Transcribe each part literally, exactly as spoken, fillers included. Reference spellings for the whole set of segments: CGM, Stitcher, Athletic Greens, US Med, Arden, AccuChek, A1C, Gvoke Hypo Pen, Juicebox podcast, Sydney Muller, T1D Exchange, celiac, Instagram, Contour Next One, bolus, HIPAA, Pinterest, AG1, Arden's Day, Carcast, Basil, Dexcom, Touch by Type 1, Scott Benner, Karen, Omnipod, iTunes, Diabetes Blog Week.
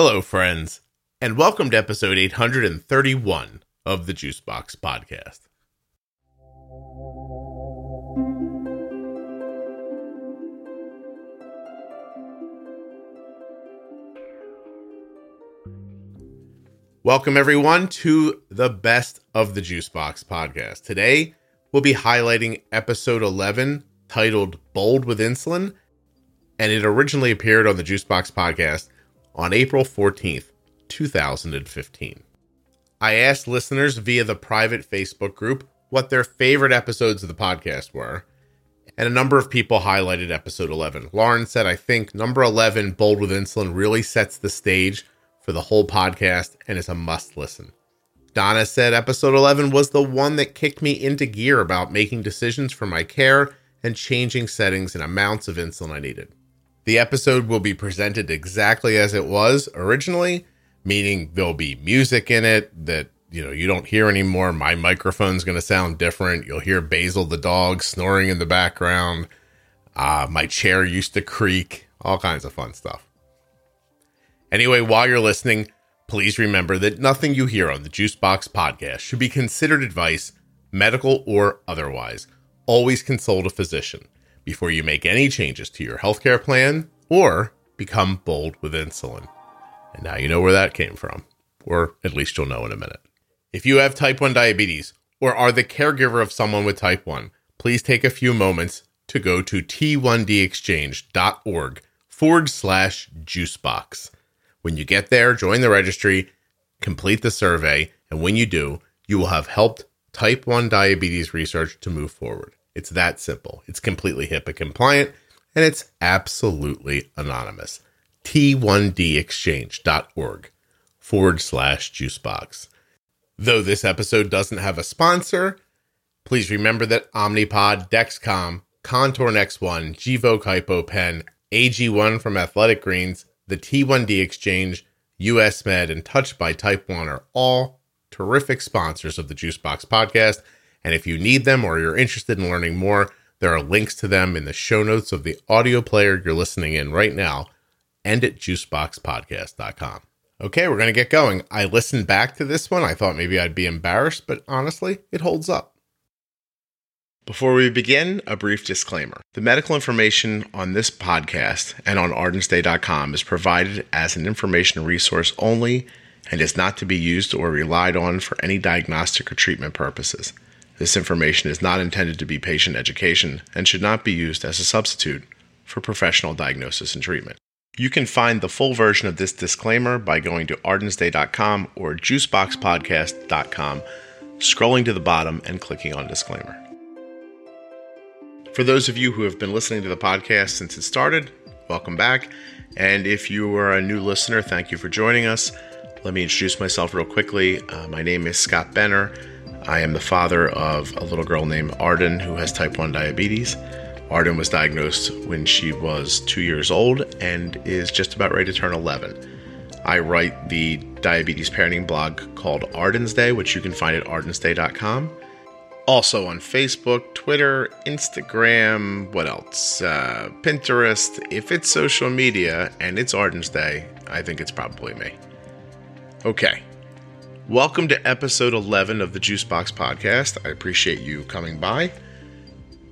Hello, friends, and welcome to episode eight hundred thirty-one of the Juicebox podcast. Welcome, everyone, to the best of the Juicebox podcast. Today, we'll be highlighting episode eleven, titled Bold with Insulin, and it originally appeared on the Juicebox podcast on April fourteenth, two thousand fifteen. I asked listeners via the private Facebook group what their favorite episodes of the podcast were, and a number of people highlighted episode eleven. Lauren said, I think number eleven, Bold with Insulin, really sets the stage for the whole podcast and is a must listen. Donna said episode eleven was the one that kicked me into gear about making decisions for my care and changing settings and amounts of insulin I needed. The episode will be presented exactly as it was originally, meaning there'll be music in it that, you know, you don't hear anymore. My microphone's going to sound different. You'll hear Basil the dog snoring in the background. Uh, my chair used to creak, all kinds of fun stuff. Anyway, while you're listening, please remember that nothing you hear on the Juicebox podcast should be considered advice, medical or otherwise. Always consult a physician before you make any changes to your healthcare plan or become bold with insulin. And now you know where that came from, or at least you'll know in a minute. If you have type one diabetes or are the caregiver of someone with type one, please take a few moments to go to T one D Exchange dot org forward slash juicebox. When you get there, join the registry, complete the survey, and when you do, you will have helped type one diabetes research to move forward. It's that simple. It's completely HIPAA compliant, and it's absolutely anonymous. T one D Exchange dot org forward slash juicebox. Though this episode doesn't have a sponsor, please remember that Omnipod, Dexcom, Contour Next One, Gvoke Hypo Pen, A G one from Athletic Greens, the T one D Exchange, U S Med, and Touch by Type one are all terrific sponsors of the Juicebox podcast. And if you need them or you're interested in learning more, there are links to them in the show notes of the audio player you're listening in right now and at juicebox podcast dot com. Okay, we're going to get going. I listened back to this one. I thought maybe I'd be embarrassed, but honestly, it holds up. Before we begin, a brief disclaimer. The medical information on this podcast and on Arden's Day dot com is provided as an information resource only and is not to be used or relied on for any diagnostic or treatment purposes. This information is not intended to be patient education and should not be used as a substitute for professional diagnosis and treatment. You can find the full version of this disclaimer by going to Arden's Day dot com or Juicebox Podcast dot com, scrolling to the bottom and clicking on Disclaimer. For those of you who have been listening to the podcast since it started, welcome back. And if you are a new listener, thank you for joining us. Let me introduce myself real quickly. Uh, my name is Scott Benner. I am the father of a little girl named Arden who has type one diabetes. Arden was diagnosed when she was two years old and is just about ready to turn eleven. I write the diabetes parenting blog called Arden's Day, which you can find at Arden's Day dot com. Also on Facebook, Twitter, Instagram, what else? Uh, Pinterest. If it's social media and it's Arden's Day, I think it's probably me. Okay. Welcome to episode eleven of the Juicebox podcast. I appreciate you coming by.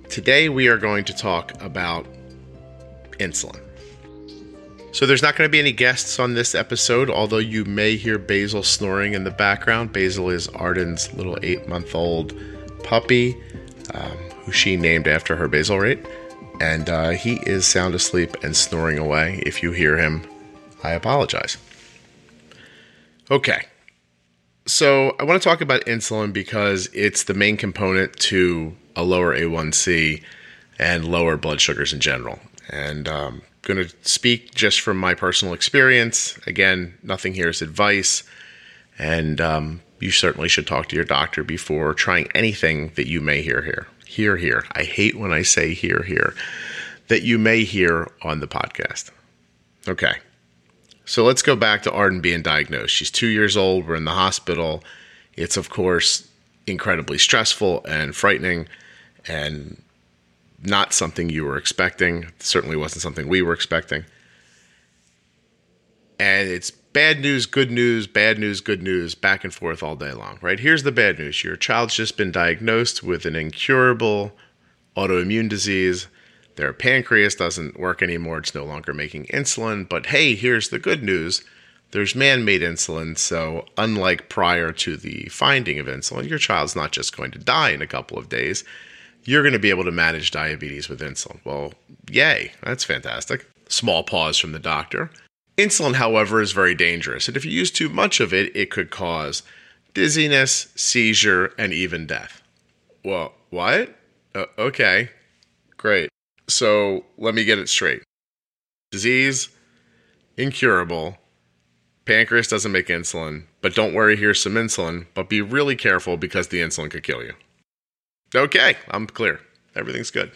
Today we are going to talk about insulin. So there's not going to be any guests on this episode, although you may hear Basil snoring in the background. Basil is Arden's little eight-month-old puppy, um, who she named after her basal rate. And uh, he is sound asleep and snoring away. If you hear him, I apologize. Okay. So I want to talk about insulin because it's the main component to a lower A one C and lower blood sugars in general. And I'm um, going to speak just from my personal experience. Again, nothing here is advice. And um, you certainly should talk to your doctor before trying anything that you may hear here. Hear, hear. I hate when I say hear, hear. That you may hear on the podcast. Okay. So let's go back to Arden being diagnosed. She's two years old. We're in the hospital. It's, of course, incredibly stressful and frightening and not something you were expecting. It certainly wasn't something we were expecting. And it's bad news, good news, bad news, good news, back and forth all day long, right? Here's the bad news. Your child's just been diagnosed with an incurable autoimmune disease. Their pancreas doesn't work anymore. It's no longer making insulin. But hey, here's the good news. There's man-made insulin. So unlike prior to the finding of insulin, your child's not just going to die in a couple of days. You're going to be able to manage diabetes with insulin. Well, yay. That's fantastic. Small pause from the doctor. Insulin, however, is very dangerous, and if you use too much of it, it could cause dizziness, seizure, and even death. Well, what? Uh, okay, great. So let me get it straight. Disease, incurable, pancreas doesn't make insulin, but don't worry, here's some insulin, but be really careful because the insulin could kill you. Okay, I'm clear. Everything's good.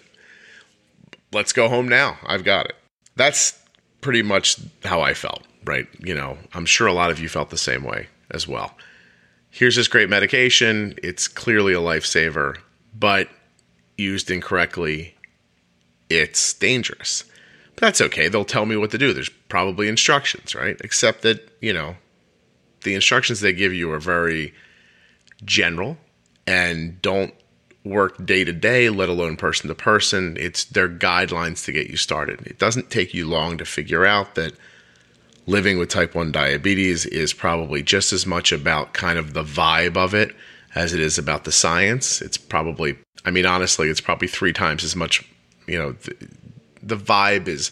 Let's go home now. I've got it. That's pretty much how I felt, right? You know, I'm sure a lot of you felt the same way as well. Here's this great medication. It's clearly a lifesaver, but used incorrectly, it's dangerous. But that's okay. They'll tell me what to do. There's probably instructions, right? Except that, you know, the instructions they give you are very general and don't work day to day, let alone person to person. It's their guidelines to get you started. It doesn't take you long to figure out that living with type one diabetes is probably just as much about kind of the vibe of it as it is about the science. It's probably, I mean, honestly, it's probably three times as much, you know, the, the vibe is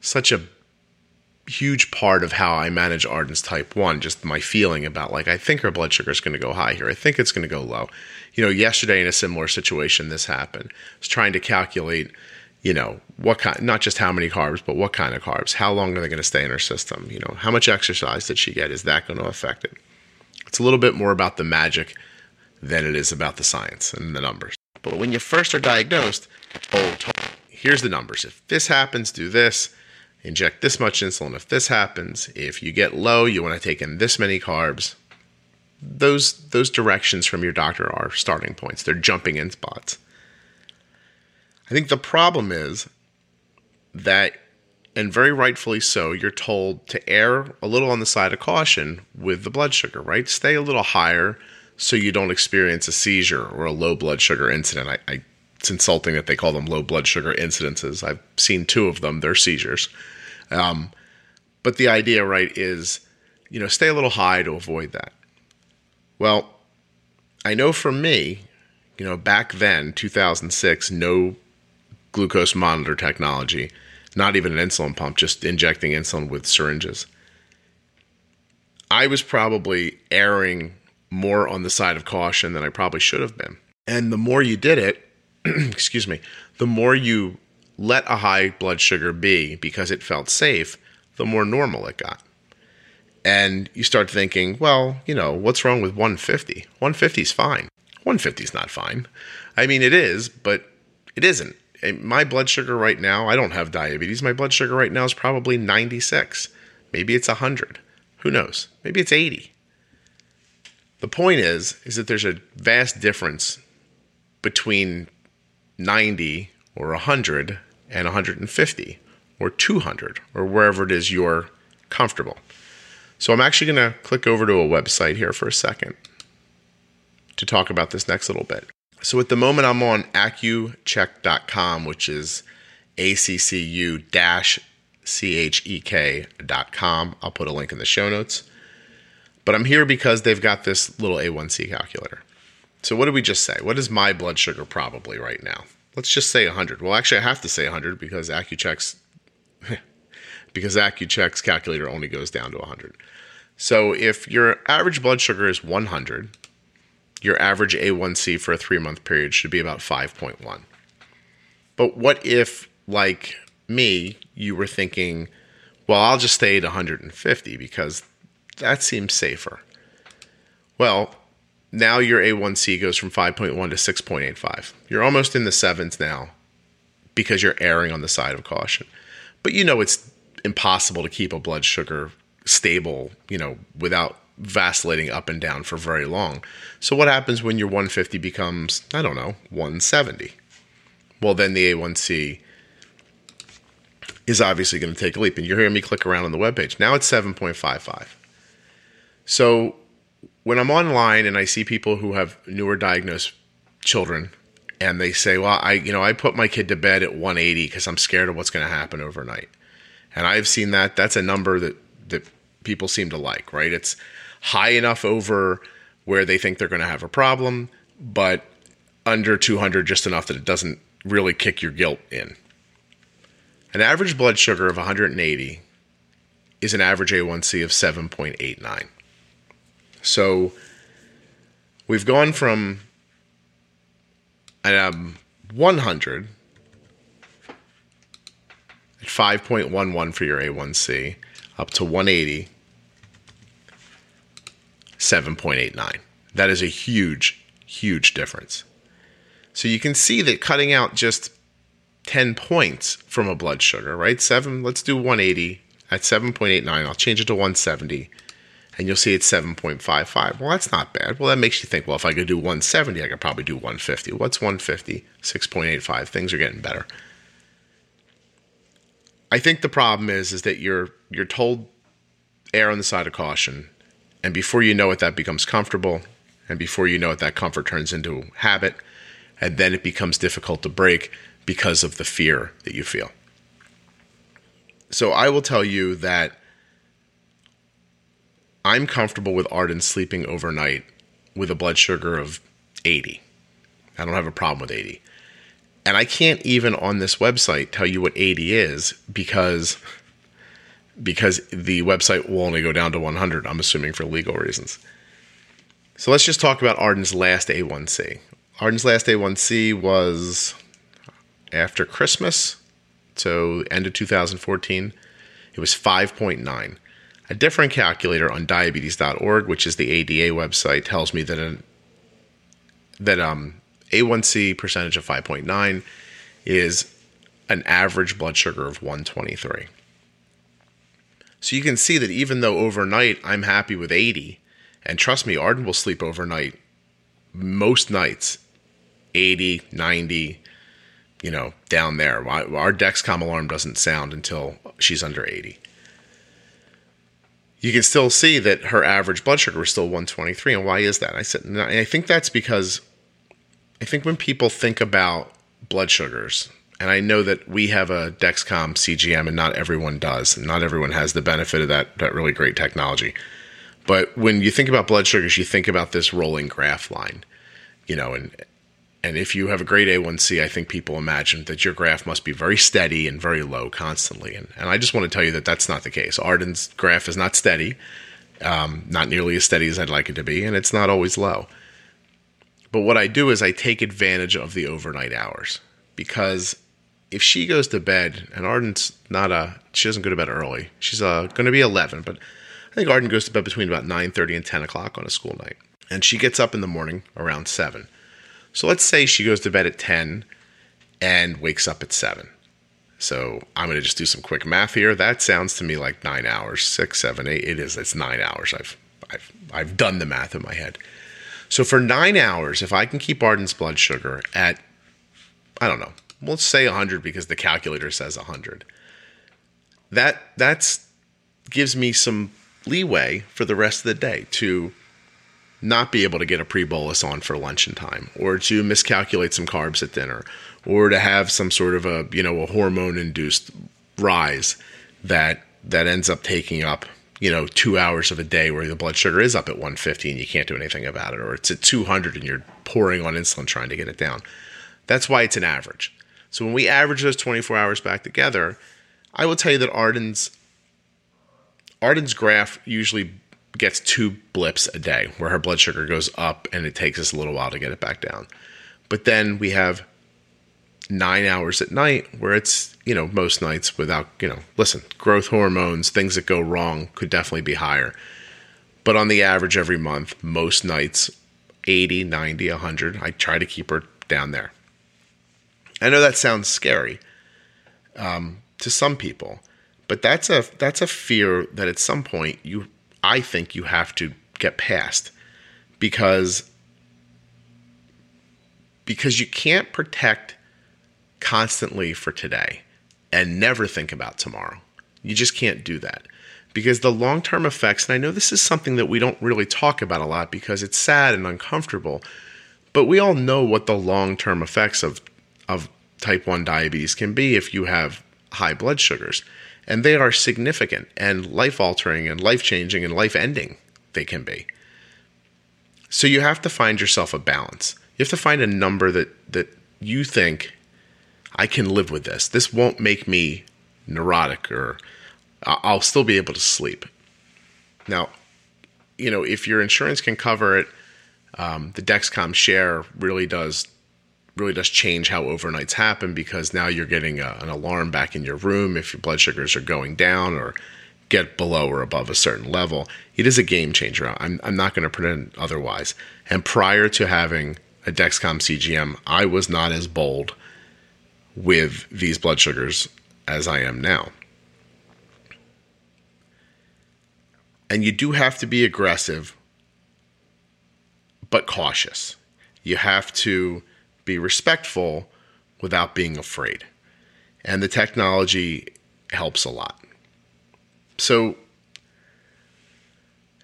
such a huge part of how I manage Arden's type one, just my feeling about like, I think our blood sugar is going to go high here. I think it's going to go low. You know, yesterday in a similar situation, this happened. I was trying to calculate, you know, what kind, not just how many carbs, but what kind of carbs, how long are they going to stay in her system? You know, how much exercise did she get? Is that going to affect it? It's a little bit more about the magic than it is about the science and the numbers. But when you first are diagnosed, oh, here's the numbers. If this happens, do this. Inject this much insulin if this happens. If you get low, you want to take in this many carbs. Those those directions from your doctor are starting points. They're jumping in spots. I think the problem is that, and very rightfully so, you're told to err a little on the side of caution with the blood sugar, right? Stay a little higher so you don't experience a seizure or a low blood sugar incident. I, I, it's insulting that they call them low blood sugar incidences. I've seen two of them. They're seizures. Um, but the idea, right, is, you know, stay a little high to avoid that. Well, I know for me, you know, back then, two thousand six, no glucose monitor technology, not even an insulin pump, just injecting insulin with syringes. I was probably erring more on the side of caution than I probably should have been. And the more you did it, excuse me, the more you let a high blood sugar be because it felt safe, the more normal it got. And you start thinking, well, you know, what's wrong with one fifty? one fifty is fine. one fifty is not fine. I mean, it is, but it isn't. My blood sugar right now, I don't have diabetes. My blood sugar right now is probably ninety-six. Maybe it's one hundred. Who knows? Maybe it's eighty. The point is, is that there's a vast difference between ninety or one hundred and one hundred fifty or two hundred or wherever it is you're comfortable. So I'm actually going to click over to a website here for a second to talk about this next little bit. So at the moment I'm on AccuChek dot com, which is A C C U C H E K dot com. I'll put a link in the show notes. But I'm here because they've got this little A one C calculator. So what did we just say? What is my blood sugar probably right now? Let's just say one hundred. Well, actually, I have to say one hundred because AccuChek's because AccuChek's calculator only goes down to one hundred. So if your average blood sugar is one hundred, your average A one C for a three-month period should be about five point one. But what if, like me, you were thinking, well, I'll just stay at one hundred fifty because that seems safer. Well, now your A one C goes from five point one to six point eight five. You're almost in the sevens now because you're erring on the side of caution. But you know it's impossible to keep a blood sugar stable, you know, without vacillating up and down for very long. So what happens when your one fifty becomes, I don't know, one seventy? Well, then the A one C is obviously going to take a leap. And you're hearing me click around on the webpage. Now it's seven point five five. So when I'm online and I see people who have newer diagnosed children and they say, well, I, you know, I put my kid to bed at one eighty because I'm scared of what's going to happen overnight. And I've seen that. That's a number that, that people seem to like, right? It's high enough over where they think they're going to have a problem, but under two hundred, just enough that it doesn't really kick your guilt in. An average blood sugar of one hundred eighty is an average A one C of seven point eight nine. So we've gone from um, one hundred at five point one one for your A one C up to one eighty, seven point eight nine. That is a huge, huge difference. So you can see that cutting out just ten points from a blood sugar, right? Seven, let's do one eighty at seven point eight nine. I'll change it to one seventy and you'll see it's seven point five five. Well, that's not bad. Well, that makes you think, well, if I could do one seventy, I could probably do one fifty. What's one fifty? six point eight five. Things are getting better. I think the problem is, is that you're, you're told err on the side of caution. And before you know it, that becomes comfortable. And before you know it, that comfort turns into habit. And then it becomes difficult to break because of the fear that you feel. So I will tell you that I'm comfortable with Arden sleeping overnight with a blood sugar of eighty. I don't have a problem with eighty. And I can't even on this website tell you what eighty is because, because the website will only go down to one hundred, I'm assuming for legal reasons. So let's just talk about Arden's last A one C. Arden's last A one C was after Christmas, so end of two thousand fourteen, it was five point nine. A different calculator on diabetes dot org, which is the A D A website, tells me that an, that um, A one C percentage of five point nine is an average blood sugar of one twenty-three. So you can see that even though overnight I'm happy with eighty, and trust me, Arden will sleep overnight most nights, eighty, ninety, you know, down there. Our Dexcom alarm doesn't sound until she's under eighty. You can still see that her average blood sugar is still one twenty-three. And why is that? I said, and I think that's because I think when people think about blood sugars, and I know that we have a Dexcom C G M and not everyone does, and not everyone has the benefit of that, that really great technology. But when you think about blood sugars, you think about this rolling graph line, you know, and and if you have a great A one C, I think people imagine that your graph must be very steady and very low constantly. And, and I just want to tell you that that's not the case. Arden's graph is not steady, um, not nearly as steady as I'd like it to be, and it's not always low. But what I do is I take advantage of the overnight hours, because if she goes to bed, and Arden's not a, she doesn't go to bed early. She's uh, going to be eleven, but I think Arden goes to bed between about nine thirty and ten o'clock on a school night. And she gets up in the morning around seven. So let's say she goes to bed at ten and wakes up at seven. So I'm going to just do some quick math here. That sounds to me like nine hours, six, seven, eight. It is. It's nine hours. I've, I've, I've done the math in my head. So for nine hours, if I can keep Arden's blood sugar at, I don't know, we'll say one hundred because the calculator says one hundred. That that's gives me some leeway for the rest of the day to not be able to get a pre-bolus on for luncheon time, or to miscalculate some carbs at dinner, or to have some sort of a, you know, a hormone-induced rise that that ends up taking up, you know, two hours of a day where the blood sugar is up at one fifty and you can't do anything about it, or it's at two hundred and you're pouring on insulin trying to get it down. That's why it's an average. So when we average those twenty-four hours back together, I will tell you that Arden's Arden's graph usually gets two blips a day where her blood sugar goes up and it takes us a little while to get it back down. But then we have nine hours at night where it's, you know, most nights without, you know, listen, growth hormones, things that go wrong could definitely be higher. But on the average every month, most nights, eighty, ninety, one hundred, I try to keep her down there. I know that sounds scary um, to some people, but that's a, that's a fear that at some point you, I think you have to get past, because, because you can't protect constantly for today. and never think about tomorrow. You just can't do that. Because the long-term effects, and I know this is something that we don't really talk about a lot because it's sad and uncomfortable, but we all know what the long-term effects of, of type one diabetes can be if you have high blood sugars. And they are significant and life-altering and life-changing and life-ending they can be. So you have to find yourself a balance. You have to find a number that, that you think, I can live with this. This won't make me neurotic, or I'll still be able to sleep. Now, you know, if your insurance can cover it, um, the Dexcom share really does really does change how overnights happen, because now you're getting a, an alarm back in your room if your blood sugars are going down or get below or above a certain level. It is a game changer. I'm, I'm not going to pretend otherwise. And prior to having a Dexcom C G M, I was not as bold with these blood sugars as I am now. And you do have to be aggressive, but cautious. You have to be respectful without being afraid. And the technology helps a lot. So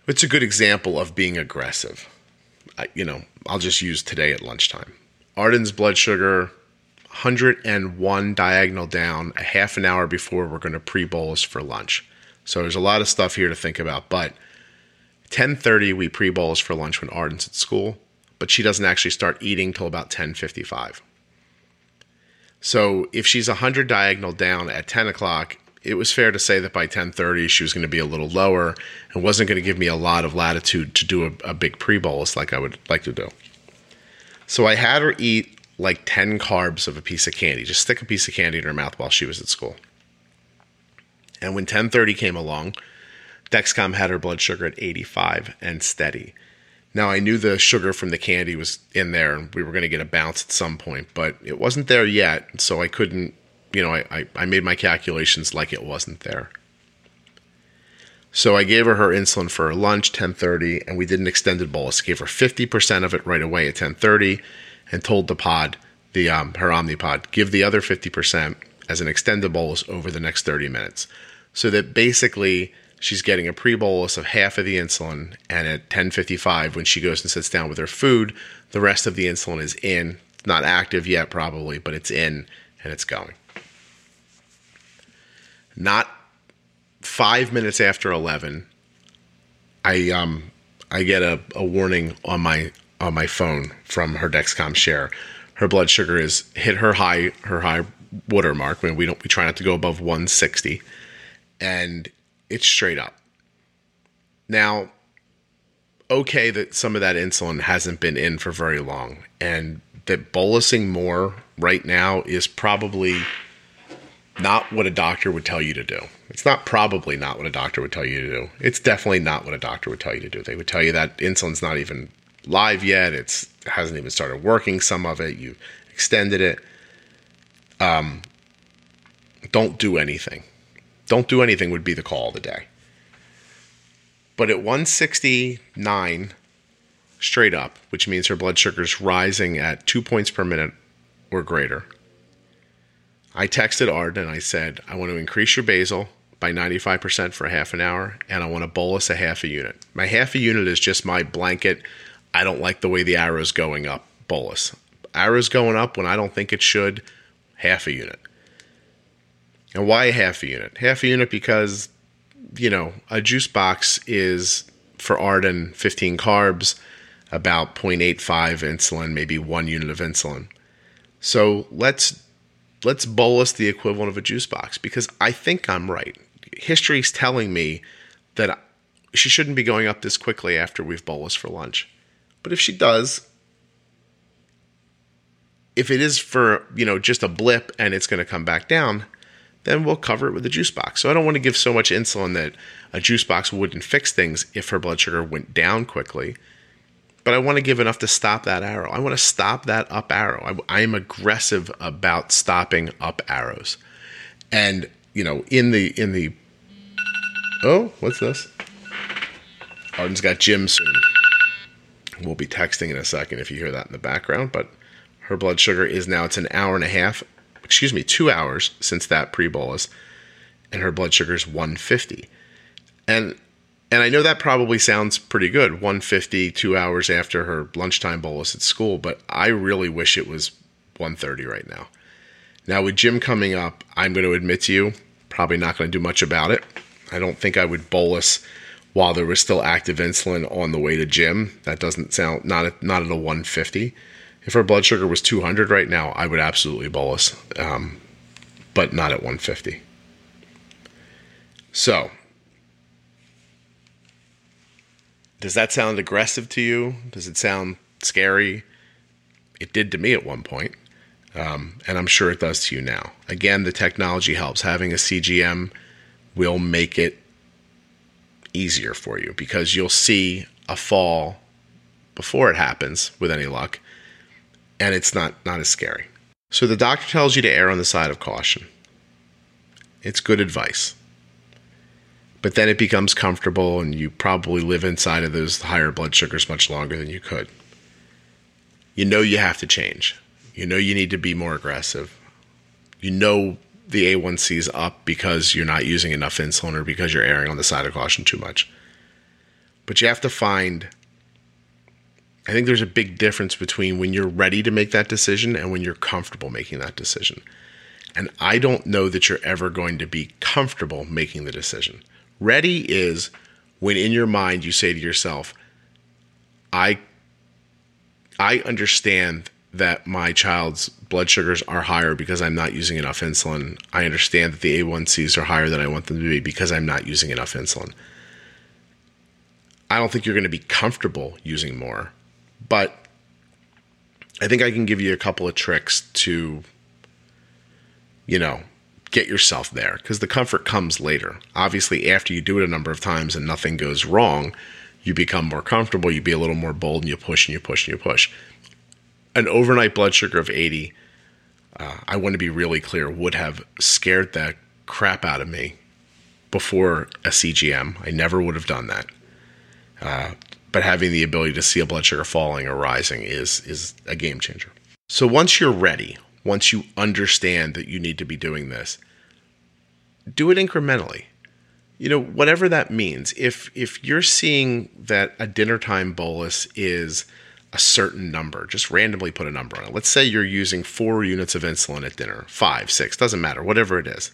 it's a good example of being aggressive. I, you know, I'll just use today at lunchtime. Arden's blood sugar, one hundred one diagonal down, a half an hour before we're going to pre-bolus for lunch. So there's a lot of stuff here to think about, but ten thirty we pre-bolus for lunch when Arden's at school, but she doesn't actually start eating till about ten fifty-five. So if she's one hundred diagonal down at ten o'clock, it was fair to say that by ten thirty she was going to be a little lower and wasn't going to give me a lot of latitude to do a, a big pre-bolus like I would like to do. So I had her eat like ten carbs of a piece of candy, just stick a piece of candy in her mouth while she was at school. And when ten thirty came along, Dexcom had her blood sugar at eighty-five and steady. Now, I knew the sugar from the candy was in there and we were going to get a bounce at some point, but it wasn't there yet. So I couldn't, you know, I, I, I made my calculations like it wasn't there. So I gave her her insulin for her lunch, ten thirty, and we did an extended bolus. Gave her fifty percent of it right away at ten thirty and told the pod, the um, her Omnipod, give the other fifty percent as an extended bolus over the next thirty minutes. So that basically she's getting a pre-bolus of half of the insulin, and at ten fifty-five, when she goes and sits down with her food, the rest of the insulin is in, not active yet probably, but it's in and it's going. Not five minutes after eleven, I um I get a, a warning on my on my phone from her Dexcom share. Her blood sugar is hit her high her high watermark. I mean, we don't we try not to go above one sixty. And it's straight up. Now, okay that some of that insulin hasn't been in for very long, and that bolusing more right now is probably not what a doctor would tell you to do. It's not probably not what a doctor would tell you to do. It's definitely not what a doctor would tell you to do. They would tell you that insulin's not even live yet. It's, it hasn't even started working. Some of it, you extended it. Um, don't do anything. Don't do anything would be the call of the day. But at one sixty-nine straight up, which means her blood sugar is rising at two points per minute or greater, I texted Arden and I said, I want to increase your basal by ninety-five percent for a half an hour, and I want to bolus a half a unit. My half a unit is just my blanket, I don't like the way the arrow's going up bolus. Arrow's going up when I don't think it should, half a unit. And why half a unit? Half a unit because, you know, a juice box is, for Arden, fifteen carbs, about zero point eight five insulin, maybe one unit of insulin. So let's let's bolus the equivalent of a juice box, because I think I'm right. History's telling me that she shouldn't be going up this quickly after we've bolused for lunch. But if she does, if it is for, you know, just a blip and it's going to come back down, then we'll cover it with a juice box. So I don't want to give so much insulin that a juice box wouldn't fix things if her blood sugar went down quickly. But I want to give enough to stop that arrow. I want to stop that up arrow. I, I am aggressive about stopping up arrows. And, you know, in the, in the, oh, what's this? Arden's got gym soon. We'll be texting in a second if you hear that in the background, but her blood sugar is now, it's an hour and a half excuse me, two hours since that pre-bolus, and her blood sugar is one fifty. And and I know that probably sounds pretty good, one fifty, two hours after her lunchtime bolus at school, but I really wish it was one thirty right now. Now, with Jim coming up, I'm going to admit to you, probably not going to do much about it. I don't think I would bolus while there was still active insulin on the way to Jim. That doesn't sound, not at, not at a one fifty. If her blood sugar was two hundred right now, I would absolutely bolus, um, but not at one fifty. So, does that sound aggressive to you? Does it sound scary? It did to me at one point, um, and I'm sure it does to you now. Again, the technology helps. Having a C G M will make it easier for you because you'll see a fall before it happens with any luck, and it's not, not as scary. So the doctor tells you to err on the side of caution. It's good advice. But then it becomes comfortable, and you probably live inside of those higher blood sugars much longer than you could. You know you have to change. You know you need to be more aggressive. You know the A one C is up because you're not using enough insulin or because you're erring on the side of caution too much. But you have to find, I think there's a big difference between when you're ready to make that decision and when you're comfortable making that decision. And I don't know that you're ever going to be comfortable making the decision. Ready is when in your mind you say to yourself, I I understand that my child's blood sugars are higher because I'm not using enough insulin. I understand that the A one Cs are higher than I want them to be because I'm not using enough insulin. I don't think you're going to be comfortable using more, but I think I can give you a couple of tricks to, you know, get yourself there, because the comfort comes later. Obviously, after you do it a number of times and nothing goes wrong, you become more comfortable, you be a little more bold, and you push and you push and you push. An overnight blood sugar of eighty, uh, I want to be really clear, would have scared the crap out of me before a C G M. I never would have done that. Uh, but having the ability to see a blood sugar falling or rising is is a game changer. So once you're ready, once you understand that you need to be doing this, do it incrementally. You know, whatever that means. If if you're seeing that a dinner time bolus is a certain number, just randomly put a number on it. Let's say you're using four units of insulin at dinner, five, six, doesn't matter, whatever it is.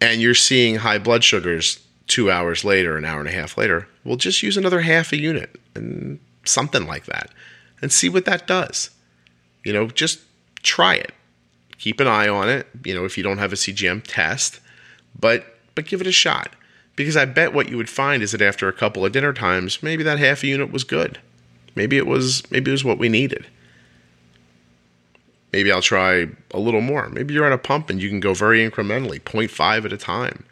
And you're seeing high blood sugars two hours later, an hour and a half later, we'll just use another half a unit and something like that and see what that does. You know, just try it. Keep an eye on it. You know, if you don't have a C G M, test, but but give it a shot, because I bet what you would find is that after a couple of dinner times, maybe that half a unit was good. Maybe it was maybe it was what we needed. Maybe I'll try a little more. Maybe you're on a pump and you can go very incrementally, zero point five at a time.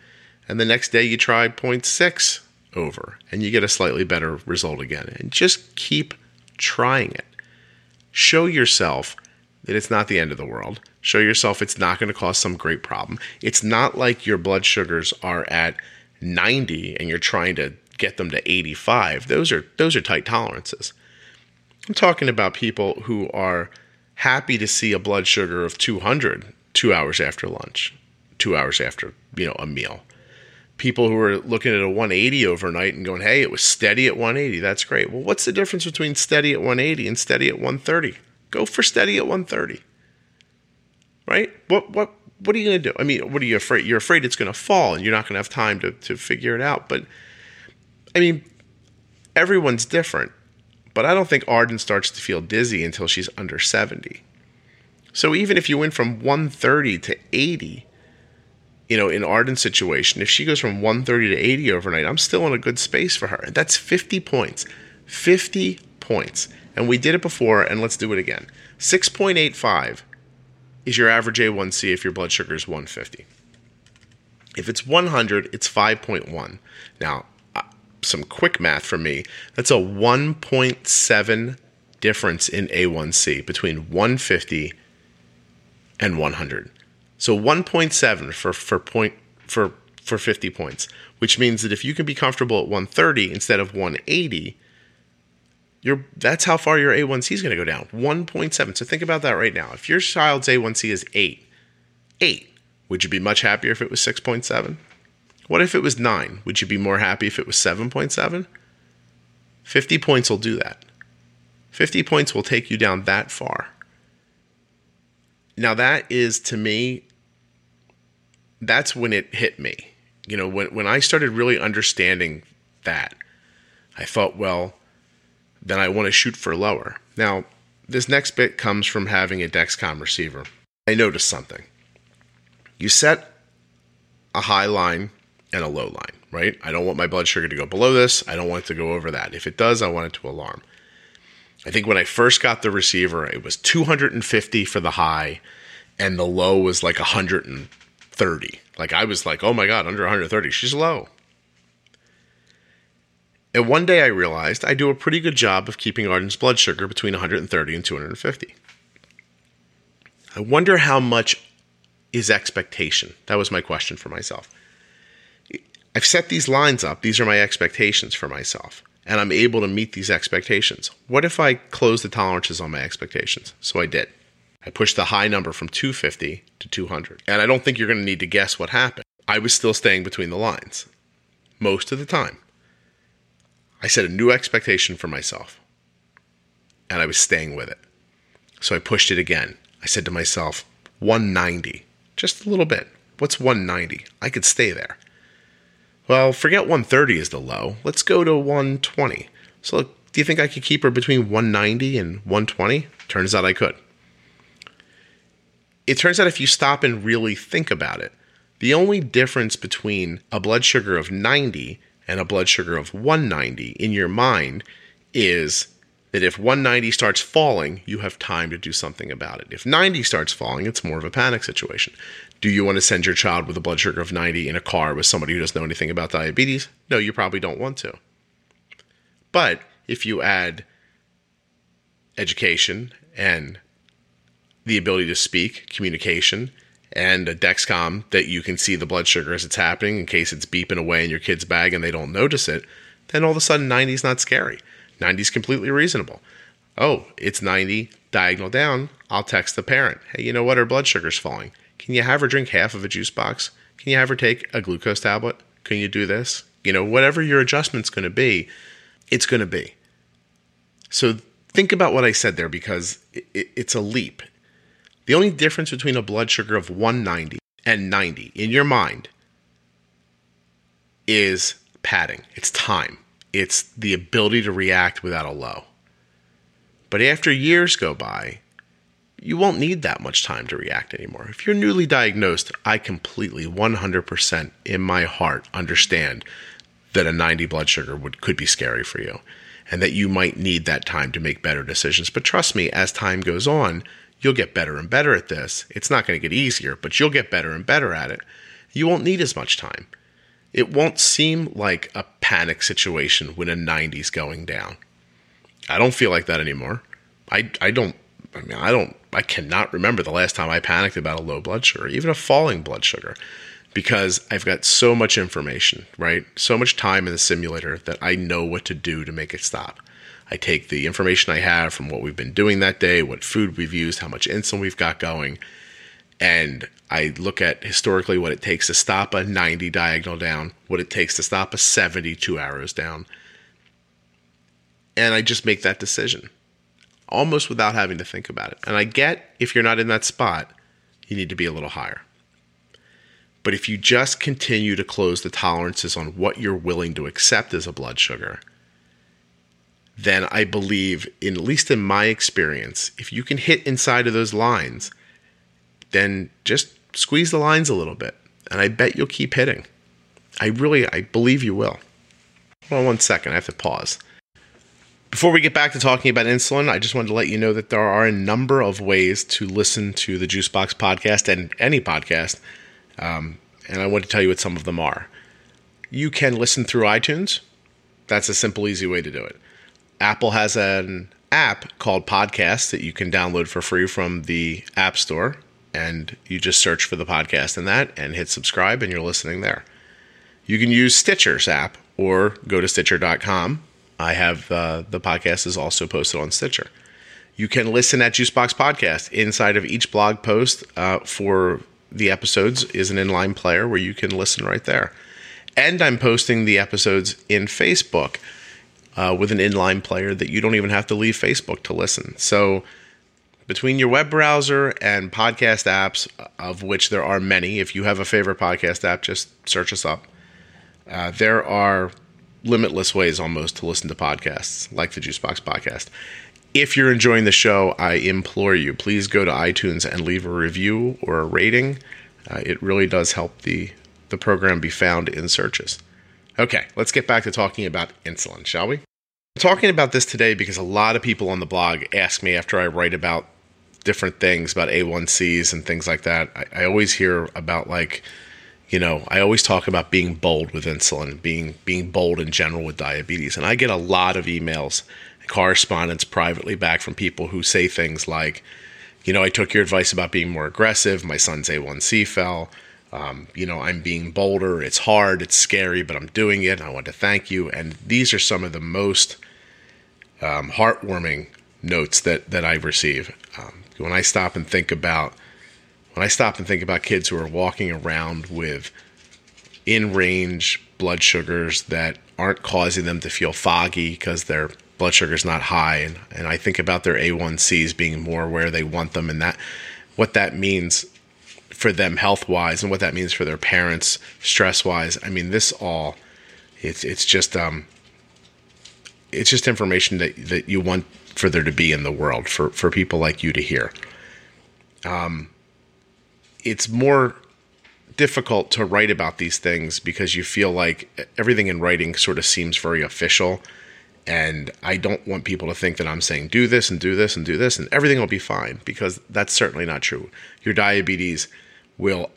And the next day you try zero point six over and you get a slightly better result again. And just keep trying it. Show yourself that it's not the end of the world. Show yourself it's not going to cause some great problem. It's not like your blood sugars are at ninety and you're trying to get them to eighty-five. Those are those are tight tolerances. I'm talking about people who are happy to see a blood sugar of two hundred two hours after lunch, two hours after, you know, a meal. People who are looking at a one eighty overnight and going, hey, it was steady at one eighty. That's great. Well, what's the difference between steady at one eighty and steady at one thirty? Go for steady at one thirty, right? What what what are you going to do? I mean, what are you afraid? You're afraid it's going to fall and you're not going to have time to, to figure it out. But, I mean, everyone's different. But I don't think Arden starts to feel dizzy until she's under seventy. So even if you went from one thirty to eighty, you know, in Arden's situation, if she goes from one thirty to eighty overnight, I'm still in a good space for her. That's fifty points. fifty points. And we did it before, and let's do it again. six point eight five is your average A one C if your blood sugar is one fifty. If it's one hundred, it's five point one. Now, some quick math for me. That's a one point seven difference in A one C between one fifty and one hundred. So one point seven for for point for for fifty points, which means that if you can be comfortable at one thirty instead of one eighty, You're, that's how far your A one C is going to go down, one point seven. So think about that right now. If your child's A one C is eight, eight, would you be much happier if it was six point seven? What if it was nine? Would you be more happy if it was seven point seven? fifty points will do that. fifty points will take you down that far. Now that is, to me, that's when it hit me. You know, when, when I started really understanding that, I thought, well, then I want to shoot for lower. Now, this next bit comes from having a Dexcom receiver. I noticed something. You set a high line and a low line, right? I don't want my blood sugar to go below this. I don't want it to go over that. If it does, I want it to alarm. I think when I first got the receiver, it was two hundred fifty for the high and the low was like one hundred thirty. Like I was like, oh my God, under one hundred thirty, she's low. And one day I realized I do a pretty good job of keeping Arden's blood sugar between one hundred thirty and two hundred fifty. I wonder how much is expectation. That was my question for myself. I've set these lines up. These are my expectations for myself. And I'm able to meet these expectations. What if I close the tolerances on my expectations? So I did. I pushed the high number from two hundred fifty to two hundred. And I don't think you're going to need to guess what happened. I was still staying between the lines most of the time. I set a new expectation for myself. And I was staying with it. So I pushed it again. I said to myself, one ninety. Just a little bit. What's one ninety? I could stay there. Well, forget one thirty is the low. Let's go to one twenty. So look, do you think I could keep her between one ninety and one twenty? Turns out I could. It turns out if you stop and really think about it, the only difference between a blood sugar of ninety and a blood sugar of one ninety in your mind is that if one ninety starts falling, you have time to do something about it. If ninety starts falling, it's more of a panic situation. Do you want to send your child with a blood sugar of ninety in a car with somebody who doesn't know anything about diabetes? No, you probably don't want to. But if you add education and the ability to speak, communication, and a Dexcom that you can see the blood sugar as it's happening in case it's beeping away in your kid's bag and they don't notice it, then all of a sudden ninety is not scary. ninety is completely reasonable. Oh, it's ninety, diagonal down. I'll text the parent. Hey, you know what? Her blood sugar's falling. Can you have her drink half of a juice box? Can you have her take a glucose tablet? Can you do this? You know, whatever your adjustment's going to be, it's going to be. So think about what I said there because it, it's a leap. The only difference between a blood sugar of one ninety and ninety in your mind is padding. It's time. It's the ability to react without a low. But after years go by, you won't need that much time to react anymore. If you're newly diagnosed, I completely, one hundred percent in my heart understand that a ninety blood sugar would could be scary for you and that you might need that time to make better decisions. But trust me, as time goes on, you'll get better and better at this. It's not going to get easier, but you'll get better and better at it. You won't need as much time. It won't seem like a panic situation when a ninety's going down. I don't feel like that anymore. I, I don't, I mean, I don't, I cannot remember the last time I panicked about a low blood sugar, even a falling blood sugar, because I've got so much information, right? So much time in the simulator that I know what to do to make it stop. I take the information I have from what we've been doing that day, what food we've used, how much insulin we've got going, and I look at historically what it takes to stop a ninety diagonal down, what it takes to stop a seventy-two arrows down, and I just make that decision. Almost without having to think about it. And I get if you're not in that spot, you need to be a little higher. But if you just continue to close the tolerances on what you're willing to accept as a blood sugar, then I believe, in, at least in my experience, if you can hit inside of those lines, then just squeeze the lines a little bit. And I bet you'll keep hitting. I really, I believe you will. Hold on one second, I have to pause. Before we get back to talking about insulin, I just wanted to let you know that there are a number of ways to listen to the Juicebox podcast and any podcast, um, and I want to tell you what some of them are. You can listen through iTunes. That's a simple, easy way to do it. Apple has an app called Podcasts that you can download for free from the App Store, and you just search for the podcast in that and hit subscribe, and you're listening there. You can use Stitcher's app or go to Stitcher dot com. I have uh, the podcast is also posted on Stitcher. You can listen at Juicebox Podcast. Inside of each blog post uh, for the episodes is an inline player where you can listen right there. And I'm posting the episodes in Facebook uh, with an inline player that you don't even have to leave Facebook to listen. So between your web browser and podcast apps, of which there are many, if you have a favorite podcast app, just search us up. Uh, there are limitless ways almost to listen to podcasts like the Juicebox Podcast. If you're enjoying the show, I implore you, please go to iTunes and leave a review or a rating. Uh, it really does help the, the program be found in searches. Okay, let's get back to talking about insulin, shall we? I'm talking about this today because a lot of people on the blog ask me after I write about different things, about A one C's and things like that. I, I always hear about like, you know, I always talk about being bold with insulin, being being bold in general with diabetes. And I get a lot of emails, correspondence privately back from people who say things like, you know, I took your advice about being more aggressive. My son's A one C fell. Um, you know, I'm being bolder. It's hard. It's scary, but I'm doing it. I want to thank you. And these are some of the most um, heartwarming notes that, that I receive. Um, when I stop and think about, when I stop and think about kids who are walking around with in-range blood sugars that aren't causing them to feel foggy because they're blood sugar is not high, and, and I think about their A one C's being more where they want them, and that what that means for them health-wise, and what that means for their parents stress-wise. I mean, this all it's it's just um it's just information that that you want for there to be in the world for for people like you to hear. Um, it's more difficult to write about these things because you feel like everything in writing sort of seems very official. And I don't want people to think that I'm saying do this and do this and do this and everything will be fine, because that's certainly not true. Your diabetes will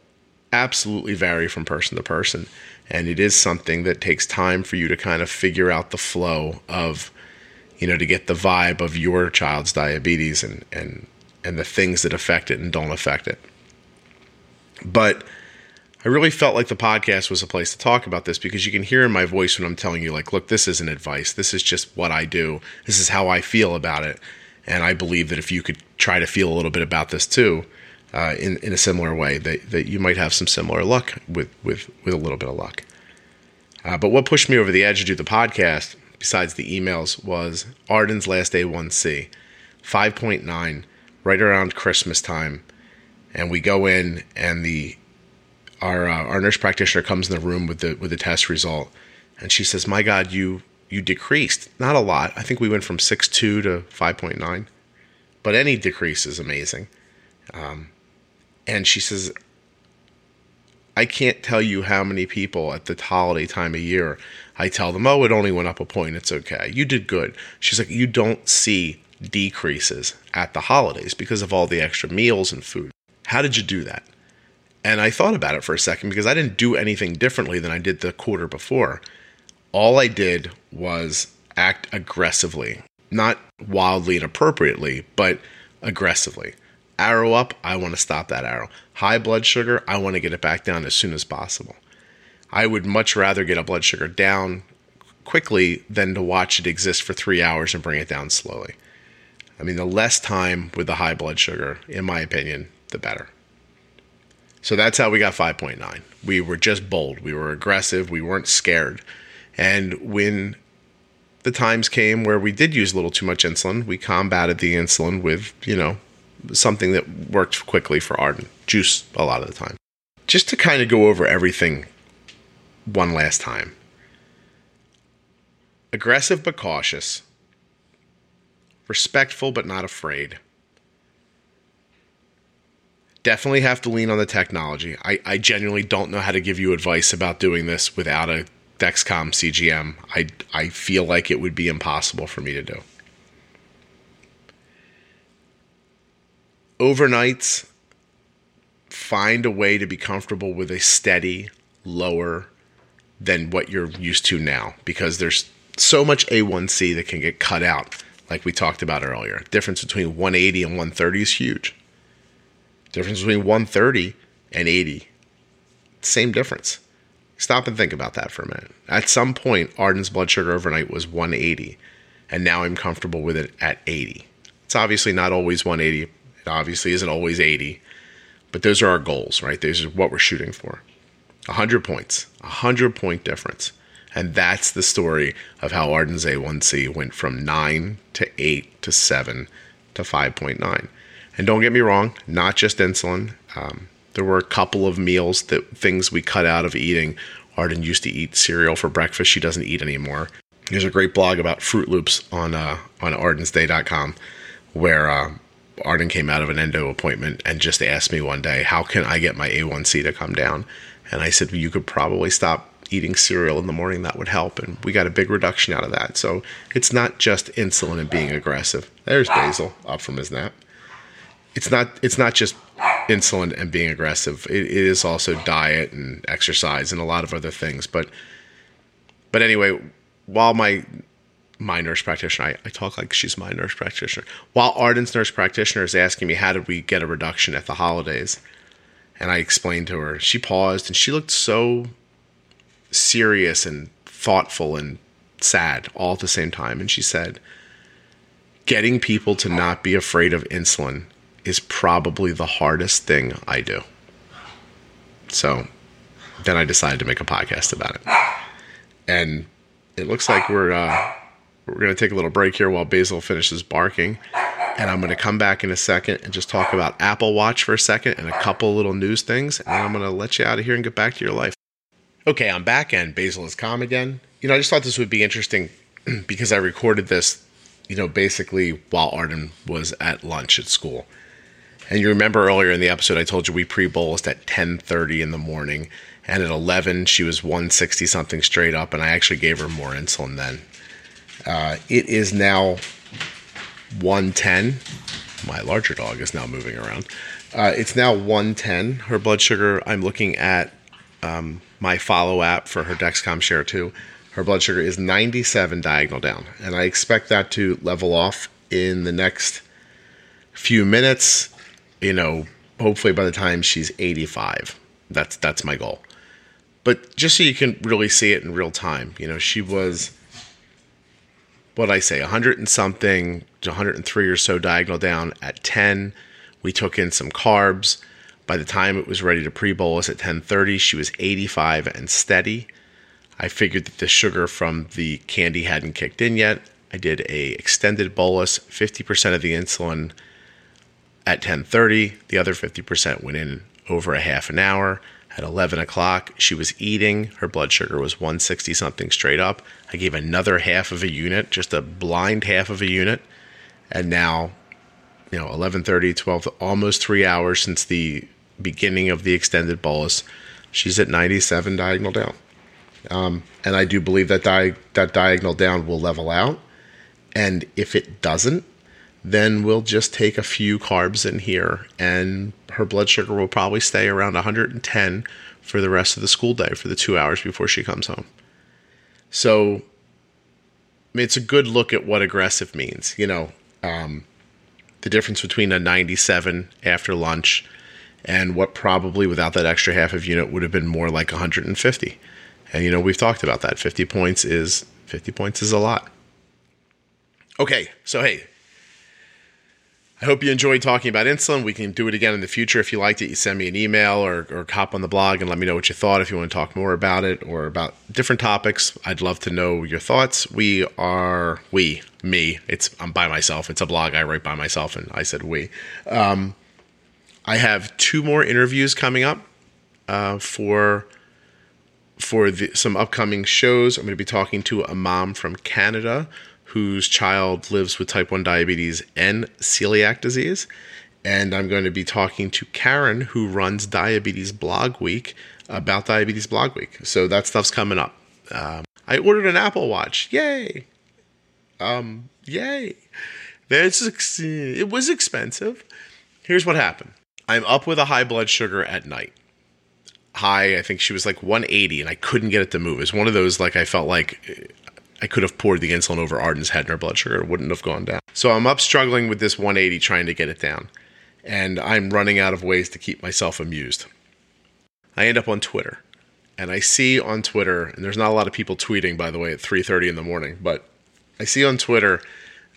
absolutely vary from person to person. And it is something that takes time for you to kind of figure out the flow of, you know, to get the vibe of your child's diabetes and and, and the things that affect it and don't affect it. But I really felt like the podcast was a place to talk about this, because you can hear in my voice when I'm telling you, like, look, this isn't advice. This is just what I do. This is how I feel about it. And I believe that if you could try to feel a little bit about this too, uh, in, in a similar way, that, that you might have some similar luck with, with, with a little bit of luck. Uh, but what pushed me over the edge to do the podcast, besides the emails, was Arden's last A one C, five point nine, right around Christmas time. And we go in, and the Our, uh, our nurse practitioner comes in the room with the with the test result, and she says, "My God, you you decreased. Not a lot. I think we went from six point two to five point nine, but any decrease is amazing." Um, and she says, "I can't tell you how many people at the holiday time of year I tell them, oh, it only went up a point. It's okay. You did good." She's like, "You don't see decreases at the holidays because of all the extra meals and food. How did you do that?" And I thought about it for a second, because I didn't do anything differently than I did the quarter before. All I did was act aggressively, not wildly and appropriately, but aggressively. Arrow up, I want to stop that arrow. High blood sugar, I want to get it back down as soon as possible. I would much rather get a blood sugar down quickly than to watch it exist for three hours and bring it down slowly. I mean, the less time with the high blood sugar, in my opinion, the better. So that's how we got five point nine. We were just bold. We were aggressive. We weren't scared. And when the times came where we did use a little too much insulin, we combated the insulin with, you know, something that worked quickly for Arden. Juice a lot of the time. Just to kind of go over everything one last time. Aggressive but cautious. Respectful but not afraid. Definitely have to lean on the technology. I, I genuinely don't know how to give you advice about doing this without a Dexcom C G M. I, I feel like it would be impossible for me to do. Overnights, find a way to be comfortable with a steady lower than what you're used to now, because there's so much A one C that can get cut out, like we talked about earlier. The difference between one eighty and one thirty is huge. Difference between one thirty and eighty, same difference. Stop and think about that for a minute. At some point, Arden's blood sugar overnight was one eighty, and now I'm comfortable with it at eighty. It's obviously not always one eighty. It obviously isn't always eighty, but those are our goals, right? Those are what we're shooting for. one hundred points, one hundred point difference. And that's the story of how Arden's A one C went from nine to eight to seven to five point nine. And don't get me wrong, not just insulin. Um, there were a couple of meals, that things we cut out of eating. Arden used to eat cereal for breakfast. She doesn't eat anymore. There's a great blog about Fruit Loops on uh, on Arden's Day dot com where uh, Arden came out of an endo appointment and just asked me one day, how can I get my A one C to come down? And I said, well, you could probably stop eating cereal in the morning. That would help. And we got a big reduction out of that. So it's not just insulin and being aggressive. There's Basil up from his nap. It's not, it's not just insulin and being aggressive. It, it is also diet and exercise and a lot of other things. But, but anyway, while my, my nurse practitioner, I, I talk like she's my nurse practitioner, while Arden's nurse practitioner is asking me, how did we get a reduction at the holidays? And I explained to her, she paused and she looked so serious and thoughtful and sad all at the same time. And she said, getting people to not be afraid of insulin is probably the hardest thing I do. So then I decided to make a podcast about it. And it looks like we're, uh, we're going to take a little break here while Basil finishes barking. And I'm going to come back in a second and just talk about Apple Watch for a second and a couple little news things. And I'm going to let you out of here and get back to your life. Okay, I'm back and Basil is calm again. You know, I just thought this would be interesting because I recorded this, you know, basically while Arden was at lunch at school. And you remember earlier in the episode, I told you we pre-bolused at ten thirty in the morning. And at eleven, she was one sixty something straight up. And I actually gave her more insulin then. Uh, it is now one ten. My larger dog is now moving around. Uh, it's now one ten. Her blood sugar, I'm looking at... Um, my follow app for her Dexcom Share two, her blood sugar is ninety-seven diagonal down. And I expect that to level off in the next few minutes. You know, hopefully by the time she's eighty-five, that's, that's my goal. But just so you can really see it in real time, you know, she was, what'd I say? one hundred and something to one hundred three or so diagonal down at ten. We took in some carbs. By the time it was ready to pre-bolus at ten thirty, she was eighty-five and steady. I figured that the sugar from the candy hadn't kicked in yet. I did a extended bolus, fifty percent of the insulin at ten thirty. The other fifty percent went in over a half an hour. At eleven o'clock, she was eating. Her blood sugar was one sixty something straight up. I gave another half of a unit, just a blind half of a unit. And now, you know, eleven thirty, twelve, almost three hours since the beginning of the extended bolus, she's at ninety-seven diagonal down. Um, and I do believe that di- that diagonal down will level out. And if it doesn't, then we'll just take a few carbs in here and her blood sugar will probably stay around one hundred ten for the rest of the school day, for the two hours before she comes home. So it's a good look at what aggressive means, you know, um, the difference between a ninety-seven after lunch and what probably without that extra half of unit would have been more like one hundred fifty. And, you know, we've talked about that. fifty points is fifty points is a lot. Okay. So, hey, I hope you enjoyed talking about insulin. We can do it again in the future. If you liked it, you send me an email or, or hop on the blog and let me know what you thought. If you want to talk more about it or about different topics, I'd love to know your thoughts. We are, we, me, it's, I'm by myself. It's a blog I write by myself and I said we. Um, I have two more interviews coming up uh, for for the, some upcoming shows. I'm going to be talking to a mom from Canada whose child lives with type one diabetes and celiac disease. And I'm going to be talking to Karen, who runs Diabetes Blog Week, about Diabetes Blog Week. So that stuff's coming up. Um, I ordered an Apple Watch. Yay. Um, yay. There's, it was expensive. Here's what happened. I'm up with a high blood sugar at night. High, I think she was like one eighty, and I couldn't get it to move. It was one of those, like, I felt like I could have poured the insulin over Arden's head and her blood sugar. It wouldn't have gone down. So I'm up struggling with this one eighty, trying to get it down. And I'm running out of ways to keep myself amused. I end up on Twitter. and I see on Twitter, and there's not a lot of people tweeting, by the way, at three thirty in the morning, but I see on Twitter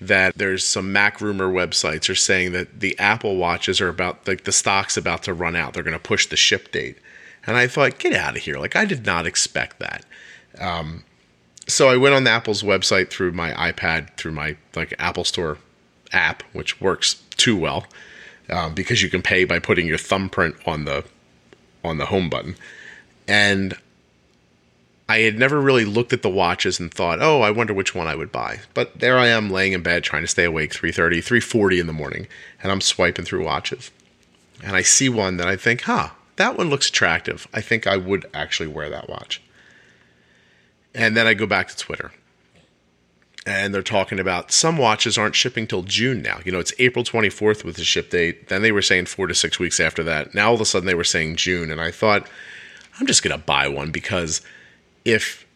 that there's some Mac rumor websites are saying that the Apple watches are about, like the stock's about to run out. They're going to push the ship date. And I thought, get out of here. Like, I did not expect that. Um, so I went on the Apple's website through my iPad, through my like Apple Store app, which works too well um, because you can pay by putting your thumbprint on the on the home button. And I had never really looked at the watches and thought, oh, I wonder which one I would buy. But there I am laying in bed trying to stay awake, three thirty, three forty in the morning, and I'm swiping through watches. And I see one that I think, huh, that one looks attractive. I think I would actually wear that watch. And then I go back to Twitter. And they're talking about some watches aren't shipping till June now. You know, it's April twenty-fourth with the ship date. Then they were saying four to six weeks after that. Now all of a sudden they were saying June. And I thought, I'm just going to buy one because... If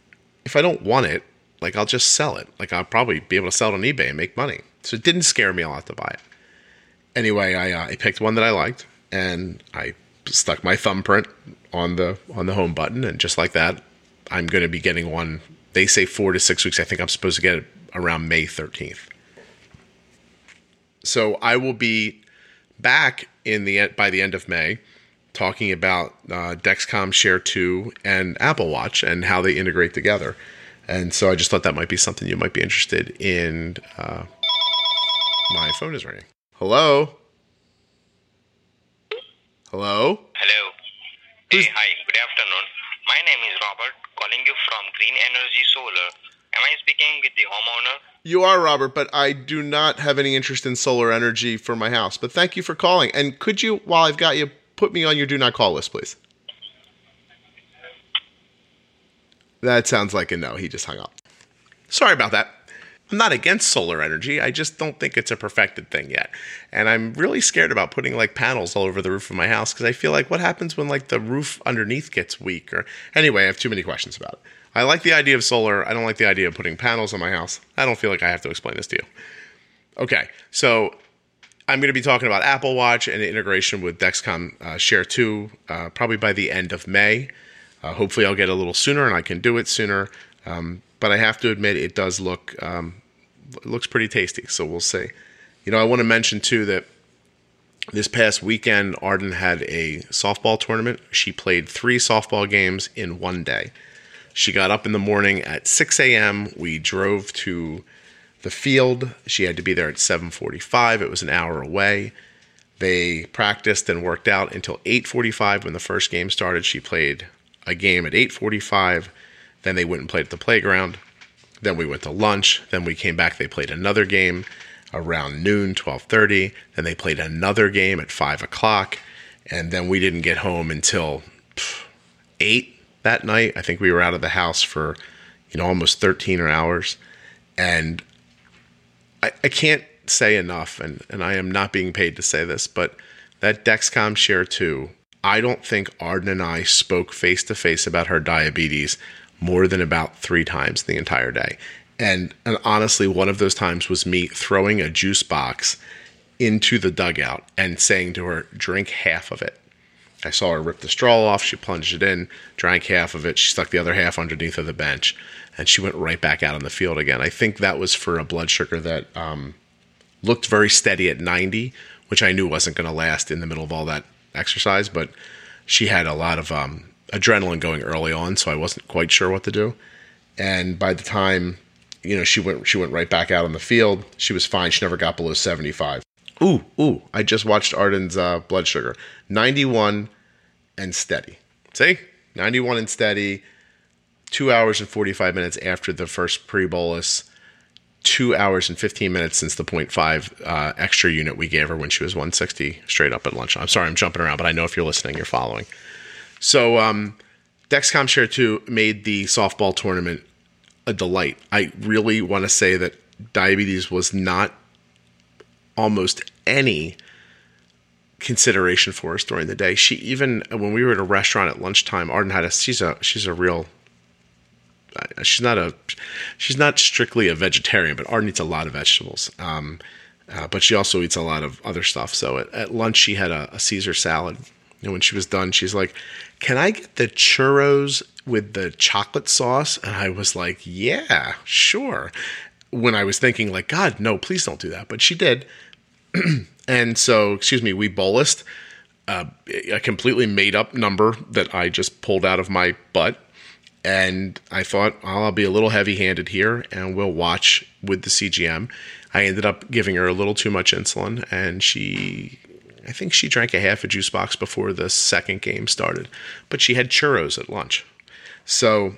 if I don't want it, like I'll just sell it. Like I'll probably be able to sell it on eBay and make money. So it didn't scare me a lot to buy it. Anyway, I uh, I picked one that I liked, and I stuck my thumbprint on the on the home button, and just like that, I'm going to be getting one. They say four to six weeks. I think I'm supposed to get it around May thirteenth. So I will be back in the by the end of May, talking about uh, Dexcom Share two and Apple Watch and how they integrate together. And so I just thought that might be something you might be interested in. Uh, my phone is ringing. Hello? Hello? Hello. Hey, hi. Good afternoon. My name is Robert, calling you from Green Energy Solar. Am I speaking with the homeowner? You are, Robert, but I do not have any interest in solar energy for my house. But thank you for calling. And could you, while I've got you, put me on your do not call list, please. That sounds like a no. He just hung up. Sorry about that. I'm not against solar energy. I just don't think it's a perfected thing yet. And I'm really scared about putting like panels all over the roof of my house because I feel like what happens when like the roof underneath gets weak? Or anyway, I have too many questions about it. I like the idea of solar. I don't like the idea of putting panels on my house. I don't feel like I have to explain this to you. Okay, so... I'm going to be talking about Apple Watch and the integration with Dexcom uh, Share two uh, probably by the end of May. Uh, hopefully I'll get a little sooner and I can do it sooner. Um, but I have to admit it does look um, it looks pretty tasty, so we'll see. You know, I want to mention too that this past weekend Arden had a softball tournament. She played three softball games in one day. She got up in the morning at six a.m. We drove to the field. She had to be there at seven forty-five. It was an hour away. They practiced and worked out until eight forty-five when the first game started. She played a game at eight forty-five. Then they went and played at the playground. Then we went to lunch. Then we came back. They played another game around noon, twelve thirty. Then they played another game at five o'clock. And then we didn't get home until eight that night. I think we were out of the house for, you know, almost thirteen hours. And I can't say enough, and, and I am not being paid to say this, but that Dexcom Share two, I don't think Arden and I spoke face-to-face about her diabetes more than about three times the entire day. And, and honestly, one of those times was me throwing a juice box into the dugout and saying to her, drink half of it. I saw her rip the straw off, she plunged it in, drank half of it, she stuck the other half underneath of the bench, and she went right back out on the field again. I think that was for a blood sugar that um, looked very steady at ninety, which I knew wasn't going to last in the middle of all that exercise, but she had a lot of um, adrenaline going early on, so I wasn't quite sure what to do. And by the time, you know, she went she went right back out on the field, she was fine, she never got below seventy-five. Ooh, ooh, I just watched Arden's uh, blood sugar. ninety-one and steady. See? ninety-one and steady. two hours and forty-five minutes after the first pre-bolus. two hours and fifteen minutes since the point five uh, extra unit we gave her when she was one sixty straight up at lunch. I'm sorry, I'm jumping around, but I know if you're listening, you're following. So um, Dexcom Share two made the softball tournament a delight. I really want to say that diabetes was not almost any consideration for us during the day. She even, when we were at a restaurant at lunchtime, Arden had a, she's a, she's a real, she's not a, she's not strictly a vegetarian, but Arden eats a lot of vegetables. Um, uh, but she also eats a lot of other stuff. So at, at lunch, she had a, a Caesar salad And when she was done, she's like, can I get the churros with the chocolate sauce? And I was like, yeah, sure. When I was thinking like, God, no, please don't do that. But she did. And so, excuse me, we bolused uh, a completely made up number that I just pulled out of my butt. And I thought, oh, I'll be a little heavy-handed here, and we'll watch with the C G M. I ended up giving her a little too much insulin, and she, I think she drank a half a juice box before the second game started. But she had churros at lunch. So,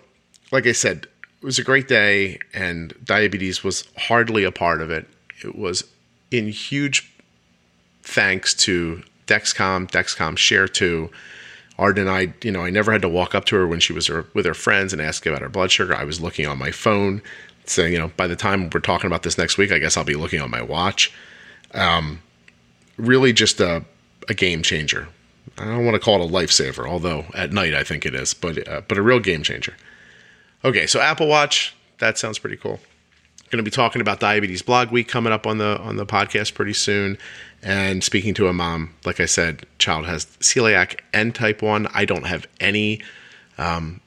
like I said, it was a great day, and diabetes was hardly a part of it. It was in huge thanks to Dexcom, Dexcom Share two, Arden and I, you know, I never had to walk up to her when she was her, with her friends and ask about her blood sugar. I was looking on my phone. So, you know, by the time we're talking about this next week, I guess I'll be looking on my watch. Um, really just a, a game changer. I don't want to call it a lifesaver, although at night I think it is, but uh, but a real game changer. Okay, so Apple Watch, that sounds pretty cool. Going to be talking about Diabetes Blog Week coming up on the on the podcast pretty soon, and speaking to a mom. Like I said, child has celiac and type one. I don't have any um,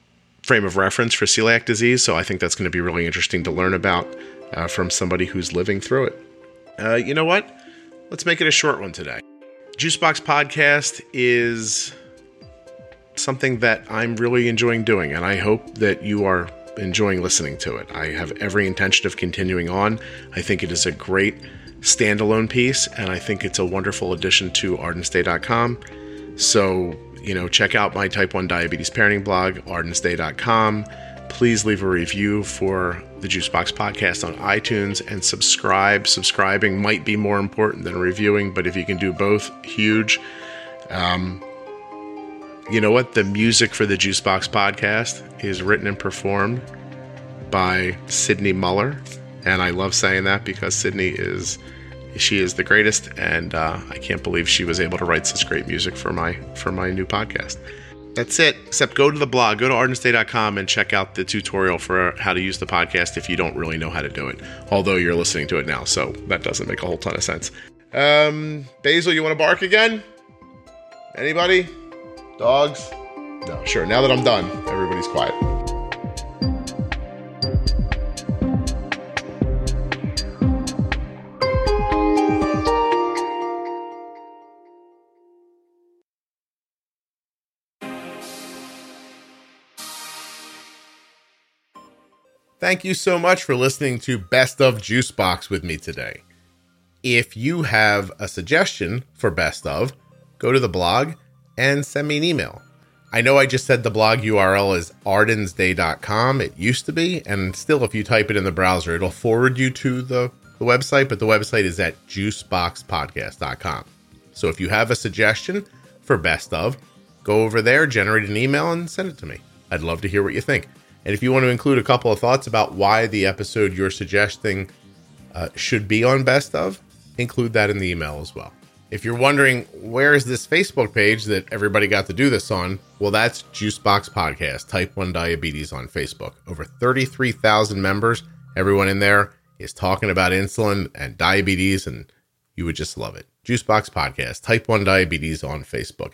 frame of reference for celiac disease, so I think that's going to be really interesting to learn about uh, from somebody who's living through it. Uh, you know what? Let's make it a short one today. Juicebox podcast is something that I'm really enjoying doing, and I hope that you are enjoying listening to it. I have every intention of continuing on. I think it is a great standalone piece, and I think it's a wonderful addition to Arden's Day dot com. So, you know, check out my type one diabetes parenting blog, Arden's Day dot com. Please leave a review for the Juicebox podcast on iTunes and subscribe. Subscribing might be more important than reviewing, but if you can do both, huge. Um, You know what? The music for the Juicebox podcast is written and performed by Sydney Muller. And I love saying that because Sydney is, she is the greatest. And uh, I can't believe she was able to write such great music for my, for my new podcast. That's it. Except go to the blog, go to Arden's Day dot com and check out the tutorial for how to use the podcast if you don't really know how to do it. Although you're listening to it now, so that doesn't make a whole ton of sense. Um, Basil, you want to bark again? Anybody? Dogs? No, sure. Now that I'm done, everybody's quiet. Thank you so much for listening to Best of Juicebox with me today. If you have a suggestion for Best of, go to the blog and send me an email. I know I just said the blog U R L is Arden's Day dot com. It used to be, and still if you type it in the browser, it'll forward you to the, the website, but the website is at juicebox podcast dot com. So if you have a suggestion for Best of, go over there, generate an email, and send it to me. I'd love to hear what you think. And if you want to include a couple of thoughts about why the episode you're suggesting uh, should be on Best of, include that in the email as well. If you're wondering, where is this Facebook page that everybody got to do this on? Well, that's Juicebox Podcast, Type one Diabetes on Facebook. Over thirty-three thousand members. Everyone in there is talking about insulin and diabetes, and you would just love it. Juicebox Podcast, Type one Diabetes on Facebook.